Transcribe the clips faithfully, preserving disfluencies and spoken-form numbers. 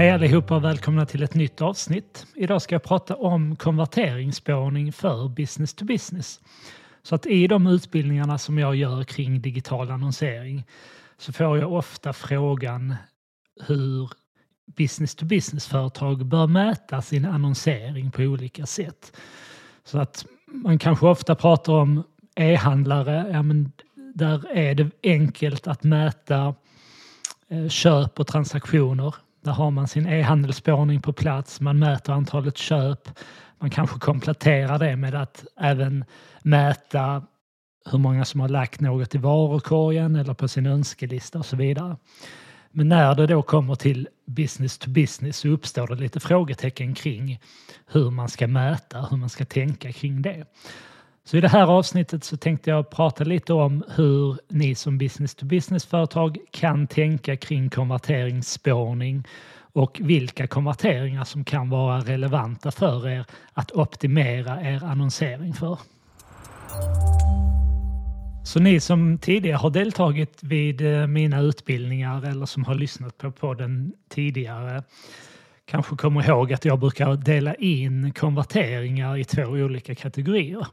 Hej allihopa och välkomna till ett nytt avsnitt. Idag ska jag prata om konverteringsspårning för business to business. Så att i de utbildningarna som jag gör kring digital annonsering så får jag ofta frågan hur business to business företag bör mäta sin annonsering på olika sätt. Så att man kanske ofta pratar om e-handlare, ja, men där är det enkelt att mäta eh, köp och transaktioner. Där har man sin e-handelsspårning på plats, man mäter antalet köp. Man kanske kompletterar det med att även mäta hur många som har lagt något i varukorgen eller på sin önskelista och så vidare. Men när det då kommer till business to business så uppstår det lite frågetecken kring hur man ska mäta, hur man ska tänka kring det. Så i det här avsnittet så tänkte jag prata lite om hur ni som business to business-företag kan tänka kring konverteringsspårning och vilka konverteringar som kan vara relevanta för er att optimera er annonsering för. Så ni som tidigare har deltagit vid mina utbildningar eller som har lyssnat på podden tidigare kanske kommer ihåg att jag brukar dela in konverteringar i två olika kategorier.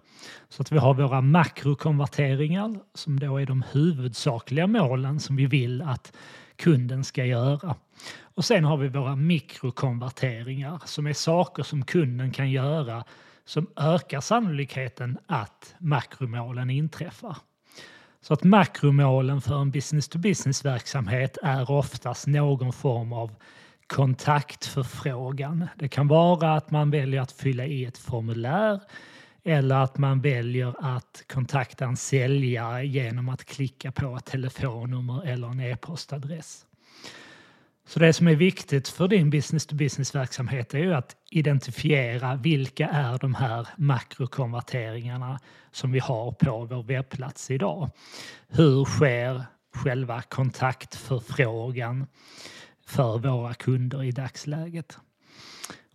Så att vi har våra makrokonverteringar som då är de huvudsakliga målen som vi vill att kunden ska göra. Och sen har vi våra mikrokonverteringar som är saker som kunden kan göra som ökar sannolikheten att makromålen inträffar. Så att makromålen för en business-to-business-verksamhet är oftast någon form av kontaktförfrågan. Det kan vara att man väljer att fylla i ett formulär eller att man väljer att kontakta en säljare genom att klicka på ett telefonnummer eller en e-postadress. Så det som är viktigt för din business-to-business-verksamhet är ju att identifiera vilka är de här makrokonverteringarna som vi har på vår webbplats idag. Hur sker själva kontaktförfrågan för våra kunder i dagsläget?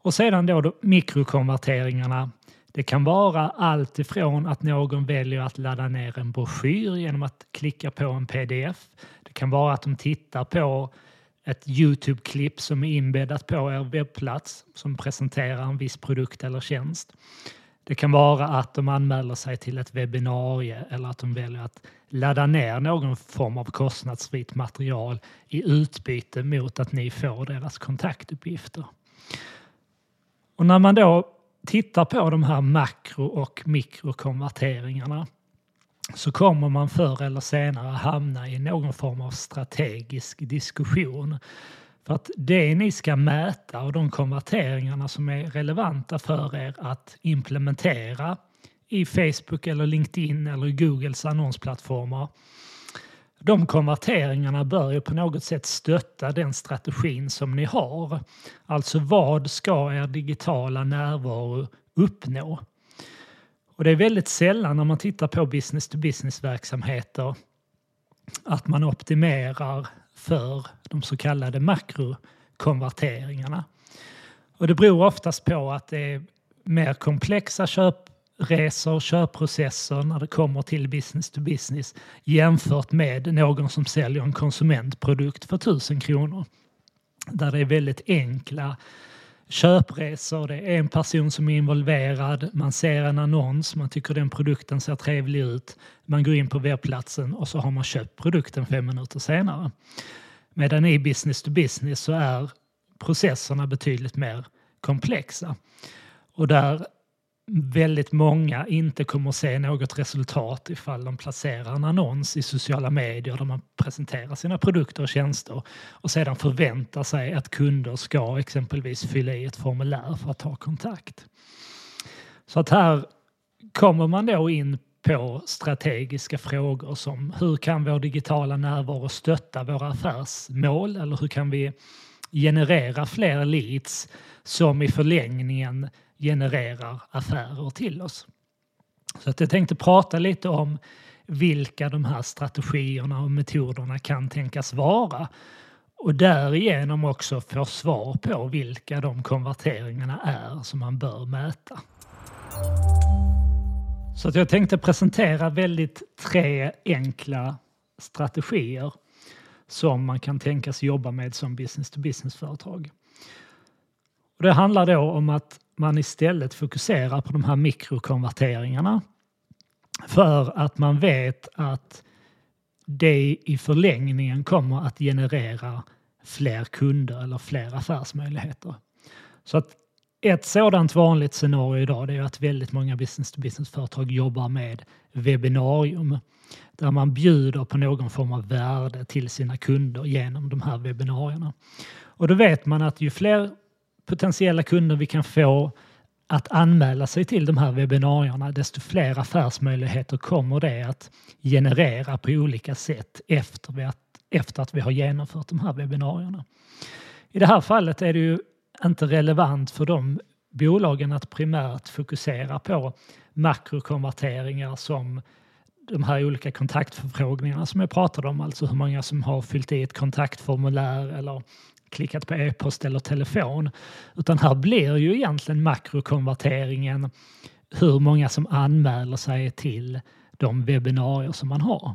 Och sedan då, då mikrokonverteringarna. Det kan vara allt ifrån att någon väljer att ladda ner en broschyr genom att klicka på en pdf. Det kan vara att de tittar på ett YouTube-klipp som är inbäddat på er webbplats som presenterar en viss produkt eller tjänst. Det kan vara att de anmäler sig till ett webbinarie eller att de väljer att ladda ner någon form av kostnadsfritt material i utbyte mot att ni får deras kontaktuppgifter. Och när man då tittar på de här makro- och mikrokonverteringarna så kommer man förr eller senare hamna i någon form av strategisk diskussion. För att det ni ska mäta och de konverteringarna som är relevanta för er att implementera i Facebook eller LinkedIn eller Googles annonsplattformar, de konverteringarna bör ju på något sätt stötta den strategin som ni har. Alltså vad ska er digitala närvaro uppnå? Och det är väldigt sällan när man tittar på business-to-business-verksamheter att man optimerar för de så kallade makrokonverteringarna. Och det beror oftast på att det är mer komplexa köpresor, köpprocesser när det kommer till business to business jämfört med någon som säljer en konsumentprodukt för tusen kronor. Där det är väldigt enkla köpresor. Det är en person som är involverad, man ser en annons, man tycker den produkten ser trevlig ut, man går in på webbplatsen och så har man köpt produkten fem minuter senare. Medan i business to business så är processerna betydligt mer komplexa. Och där väldigt många inte kommer att se något resultat ifall de placerar en annons i sociala medier där man presenterar sina produkter och tjänster och sedan förväntar sig att kunder ska exempelvis fylla i ett formulär för att ta kontakt. Så att här kommer man då in på strategiska frågor som hur kan vår digitala närvaro stötta våra affärsmål eller hur kan vi generera fler leads som i förlängningen genererar affärer till oss. Så att jag tänkte prata lite om vilka de här strategierna och metoderna kan tänkas vara och därigenom också få svar på vilka de konverteringarna är som man bör mäta. Så att jag tänkte presentera väldigt tre enkla strategier som man kan tänkas jobba med som business-to-business-företag. Och det handlar då om att man istället fokuserar på de här mikrokonverteringarna, för att man vet att det i förlängningen kommer att generera fler kunder eller fler affärsmöjligheter. Så att ett sådant vanligt scenario idag, det är att väldigt många business-to-business-företag jobbar med webbinarium, där man bjuder på någon form av värde till sina kunder genom de här webbinarierna. Och då vet man att ju fler potentiella kunder vi kan få att anmäla sig till de här webbinarierna, desto fler affärsmöjligheter kommer det att generera på olika sätt efter att, efter att vi har genomfört de här webbinarierna. I det här fallet är det ju inte relevant för de bolagen att primärt fokusera på makrokonverteringar som de här olika kontaktförfrågningarna som jag pratade om, alltså hur många som har fyllt i ett kontaktformulär eller klickat på e-post eller telefon, utan här blir ju egentligen makrokonverteringen hur många som anmäler sig till de webbinarier som man har.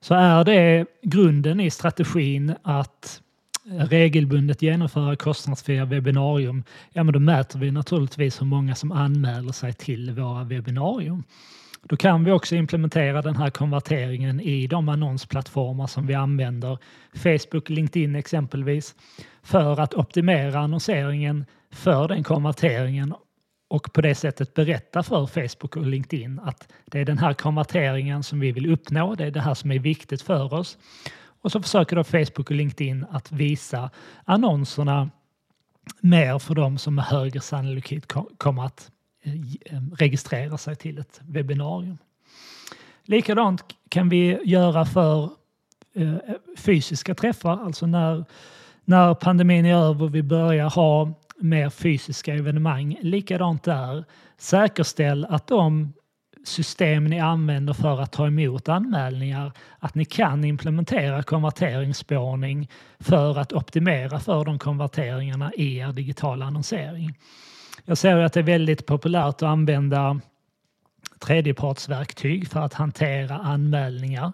Så är det grunden i strategin att regelbundet genomföra kostnadsfria webbinarium, ja men då mäter vi naturligtvis hur många som anmäler sig till våra webbinarium. Då kan vi också implementera den här konverteringen i de annonsplattformar som vi använder, Facebook, LinkedIn exempelvis, för att optimera annonseringen för den konverteringen och på det sättet berätta för Facebook och LinkedIn att det är den här konverteringen som vi vill uppnå, det är det här som är viktigt för oss. Och så försöker då Facebook och LinkedIn att visa annonserna mer för dem som med högre sannolikhet kommer att registrera sig till ett webbinarium. Likadant kan vi göra för fysiska träffar, alltså när, när pandemin är över och vi börjar ha mer fysiska evenemang. Likadant där, säkerställ att de system ni använder för att ta emot anmälningar, att ni kan implementera konverteringsspårning för att optimera för de konverteringarna i er digitala annonsering. Jag ser att det är väldigt populärt att använda tredjepartsverktyg för att hantera anmälningar.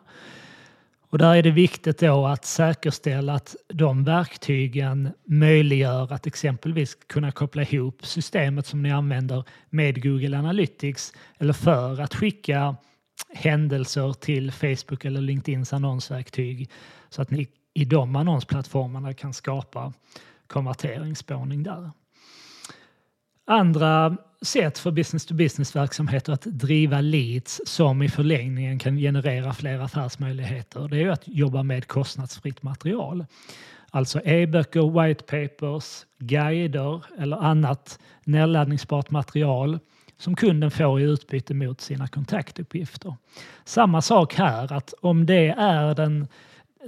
Och där är det viktigt då att säkerställa att de verktygen möjliggör att exempelvis kunna koppla ihop systemet som ni använder med Google Analytics eller för att skicka händelser till Facebook eller LinkedIns annonsverktyg så att ni i de annonsplattformarna kan skapa konverteringsspårning där. Andra sätt för business-to-business-verksamhet att driva leads som i förlängningen kan generera fler affärsmöjligheter, det är att jobba med kostnadsfritt material. Alltså e-böcker, whitepapers, guider eller annat nedladdningsbart material som kunden får i utbyte mot sina kontaktuppgifter. Samma sak här, att om det är den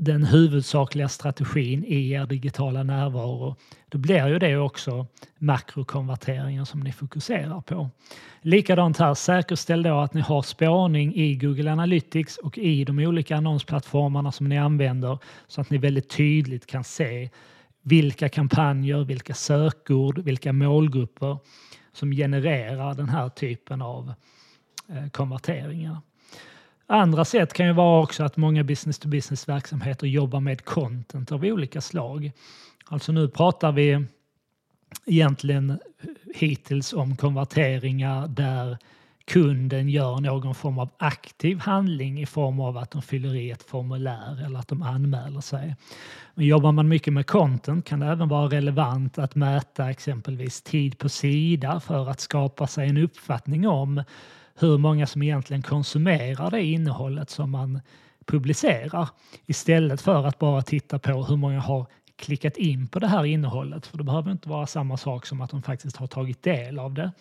den huvudsakliga strategin i er digitala närvaro, då blir ju det också makrokonverteringen som ni fokuserar på. Likadant här, säkerställ då att ni har spårning i Google Analytics och i de olika annonsplattformarna som ni använder så att ni väldigt tydligt kan se vilka kampanjer, vilka sökord, vilka målgrupper som genererar den här typen av konverteringar. Andra sätt kan ju vara också att många business-to-business-verksamheter jobbar med content av olika slag. Alltså nu pratar vi egentligen hittills om konverteringar där kunden gör någon form av aktiv handling i form av att de fyller i ett formulär eller att de anmäler sig. Men jobbar man mycket med content kan det även vara relevant att mäta exempelvis tid på sida för att skapa sig en uppfattning om hur många som egentligen konsumerar det innehållet som man publicerar, istället för att bara titta på hur många har klickat in på det här innehållet. För det behöver inte vara samma sak som att de faktiskt har tagit del av det.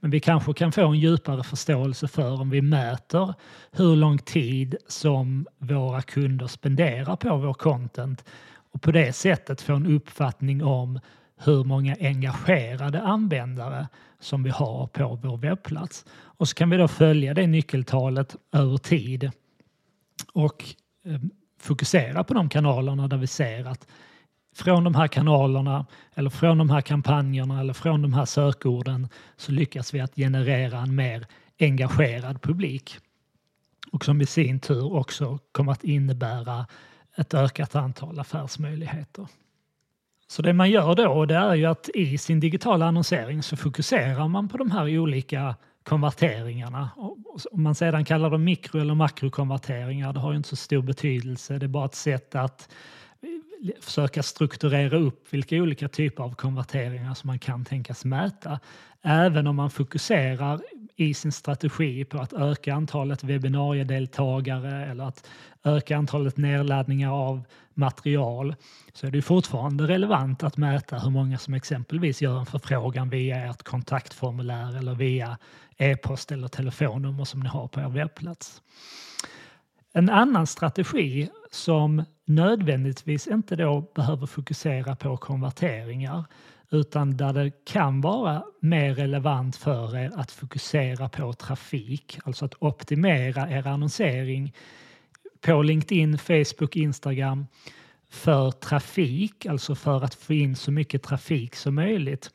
Men vi kanske kan få en djupare förståelse för om vi mäter hur lång tid som våra kunder spenderar på vår content och på det sättet få en uppfattning om hur många engagerade användare som vi har på vår webbplats. Och så kan vi då följa det nyckeltalet över tid och fokusera på de kanalerna där vi ser att från de här kanalerna eller från de här kampanjerna eller från de här sökorden så lyckas vi att generera en mer engagerad publik. Och som i sin tur också kommer att innebära ett ökat antal affärsmöjligheter. Så det man gör då, det är ju att i sin digitala annonsering så fokuserar man på de här olika konverteringarna. Om man sedan kallar dem mikro- eller makrokonverteringar, det har ju inte så stor betydelse. Det är bara ett sätt att försöka strukturera upp vilka olika typer av konverteringar som man kan tänkas mäta. Även om man fokuserar i sin strategi på att öka antalet webbinariedeltagare eller att öka antalet nedladdningar av material, så är det fortfarande relevant att mäta hur många som exempelvis gör en förfrågan via ett kontaktformulär eller via e-post eller telefonnummer som ni har på er webbplats. En annan strategi som nödvändigtvis inte då behöver fokusera på konverteringar, utan där det kan vara mer relevant för er att fokusera på trafik. Alltså att optimera er annonsering på LinkedIn, Facebook, Instagram för trafik. Alltså för att få in så mycket trafik som möjligt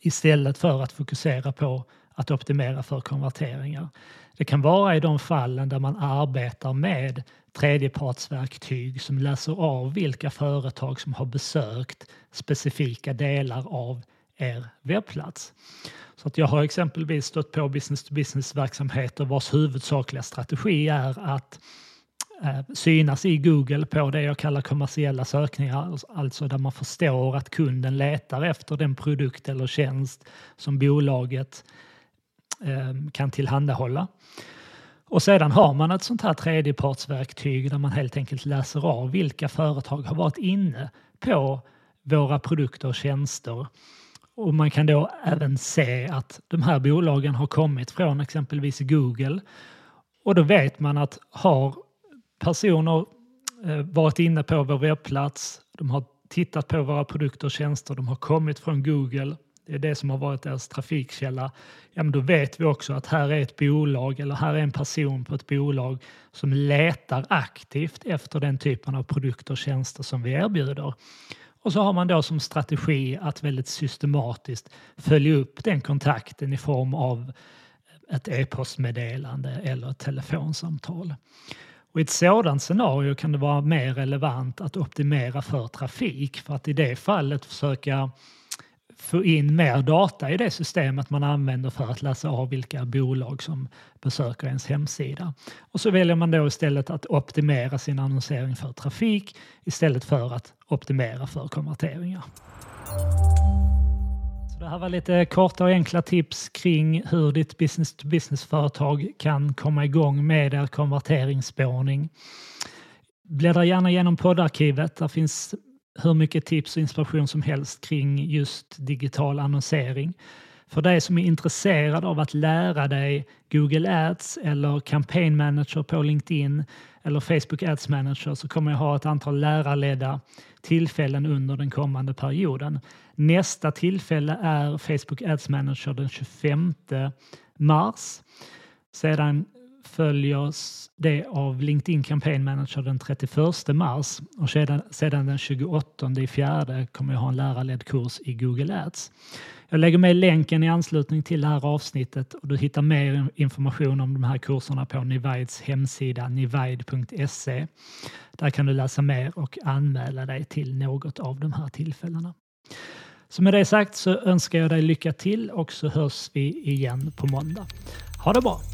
istället för att fokusera på att optimera för konverteringar. Det kan vara i de fallen där man arbetar med tredjepartsverktyg som läser av vilka företag som har besökt specifika delar av er webbplats. Så att jag har exempelvis stött på business-to-business-verksamheter vars huvudsakliga strategi är att synas i Google på det jag kallar kommersiella sökningar, alltså där man förstår att kunden letar efter den produkt eller tjänst som bolaget kan tillhandahålla. Och sedan har man ett sånt här tredjepartsverktyg där man helt enkelt läser av vilka företag har varit inne på våra produkter och tjänster. Och man kan då även se att de här bolagen har kommit från exempelvis Google. Och då vet man att har personer varit inne på vår webbplats, de har tittat på våra produkter och tjänster, de har kommit från Google, det är det som har varit deras trafikkälla, ja, men då vet vi också att här är ett bolag eller här är en person på ett bolag som letar aktivt efter den typen av produkter och tjänster som vi erbjuder. Och så har man då som strategi att väldigt systematiskt följa upp den kontakten i form av ett e-postmeddelande eller ett telefonsamtal. Och i ett sådant scenario kan det vara mer relevant att optimera för trafik, för att i det fallet försöka få in mer data i det systemet man använder för att läsa av vilka bolag som besöker ens hemsida. Och så väljer man då istället att optimera sin annonsering för trafik istället för att optimera för konverteringar. Så det här var lite korta och enkla tips kring hur ditt business-to-business-företag kan komma igång med er konverteringsspårning. Bläddra gärna genom poddarkivet, där finns hur mycket tips och inspiration som helst kring just digital annonsering. För dig som är intresserad av att lära dig Google Ads eller Campaign Manager på LinkedIn eller Facebook Ads Manager, så kommer jag ha ett antal lärarledda tillfällen under den kommande perioden. Nästa tillfälle är Facebook Ads Manager den tjugofemte mars. Sedan följer det av LinkedIn Campaign Manager den trettioförsta mars, och sedan, sedan den tjugoåttonde i fjärde kommer jag ha en lärarledd kurs i Google Ads. Jag lägger med länken i anslutning till det här avsnittet, och du hittar mer information om de här kurserna på Nivides hemsida nivide punkt se. Där kan du läsa mer och anmäla dig till något av de här tillfällena. Så med det sagt så önskar jag dig lycka till, och så hörs vi igen på måndag. Ha det bra!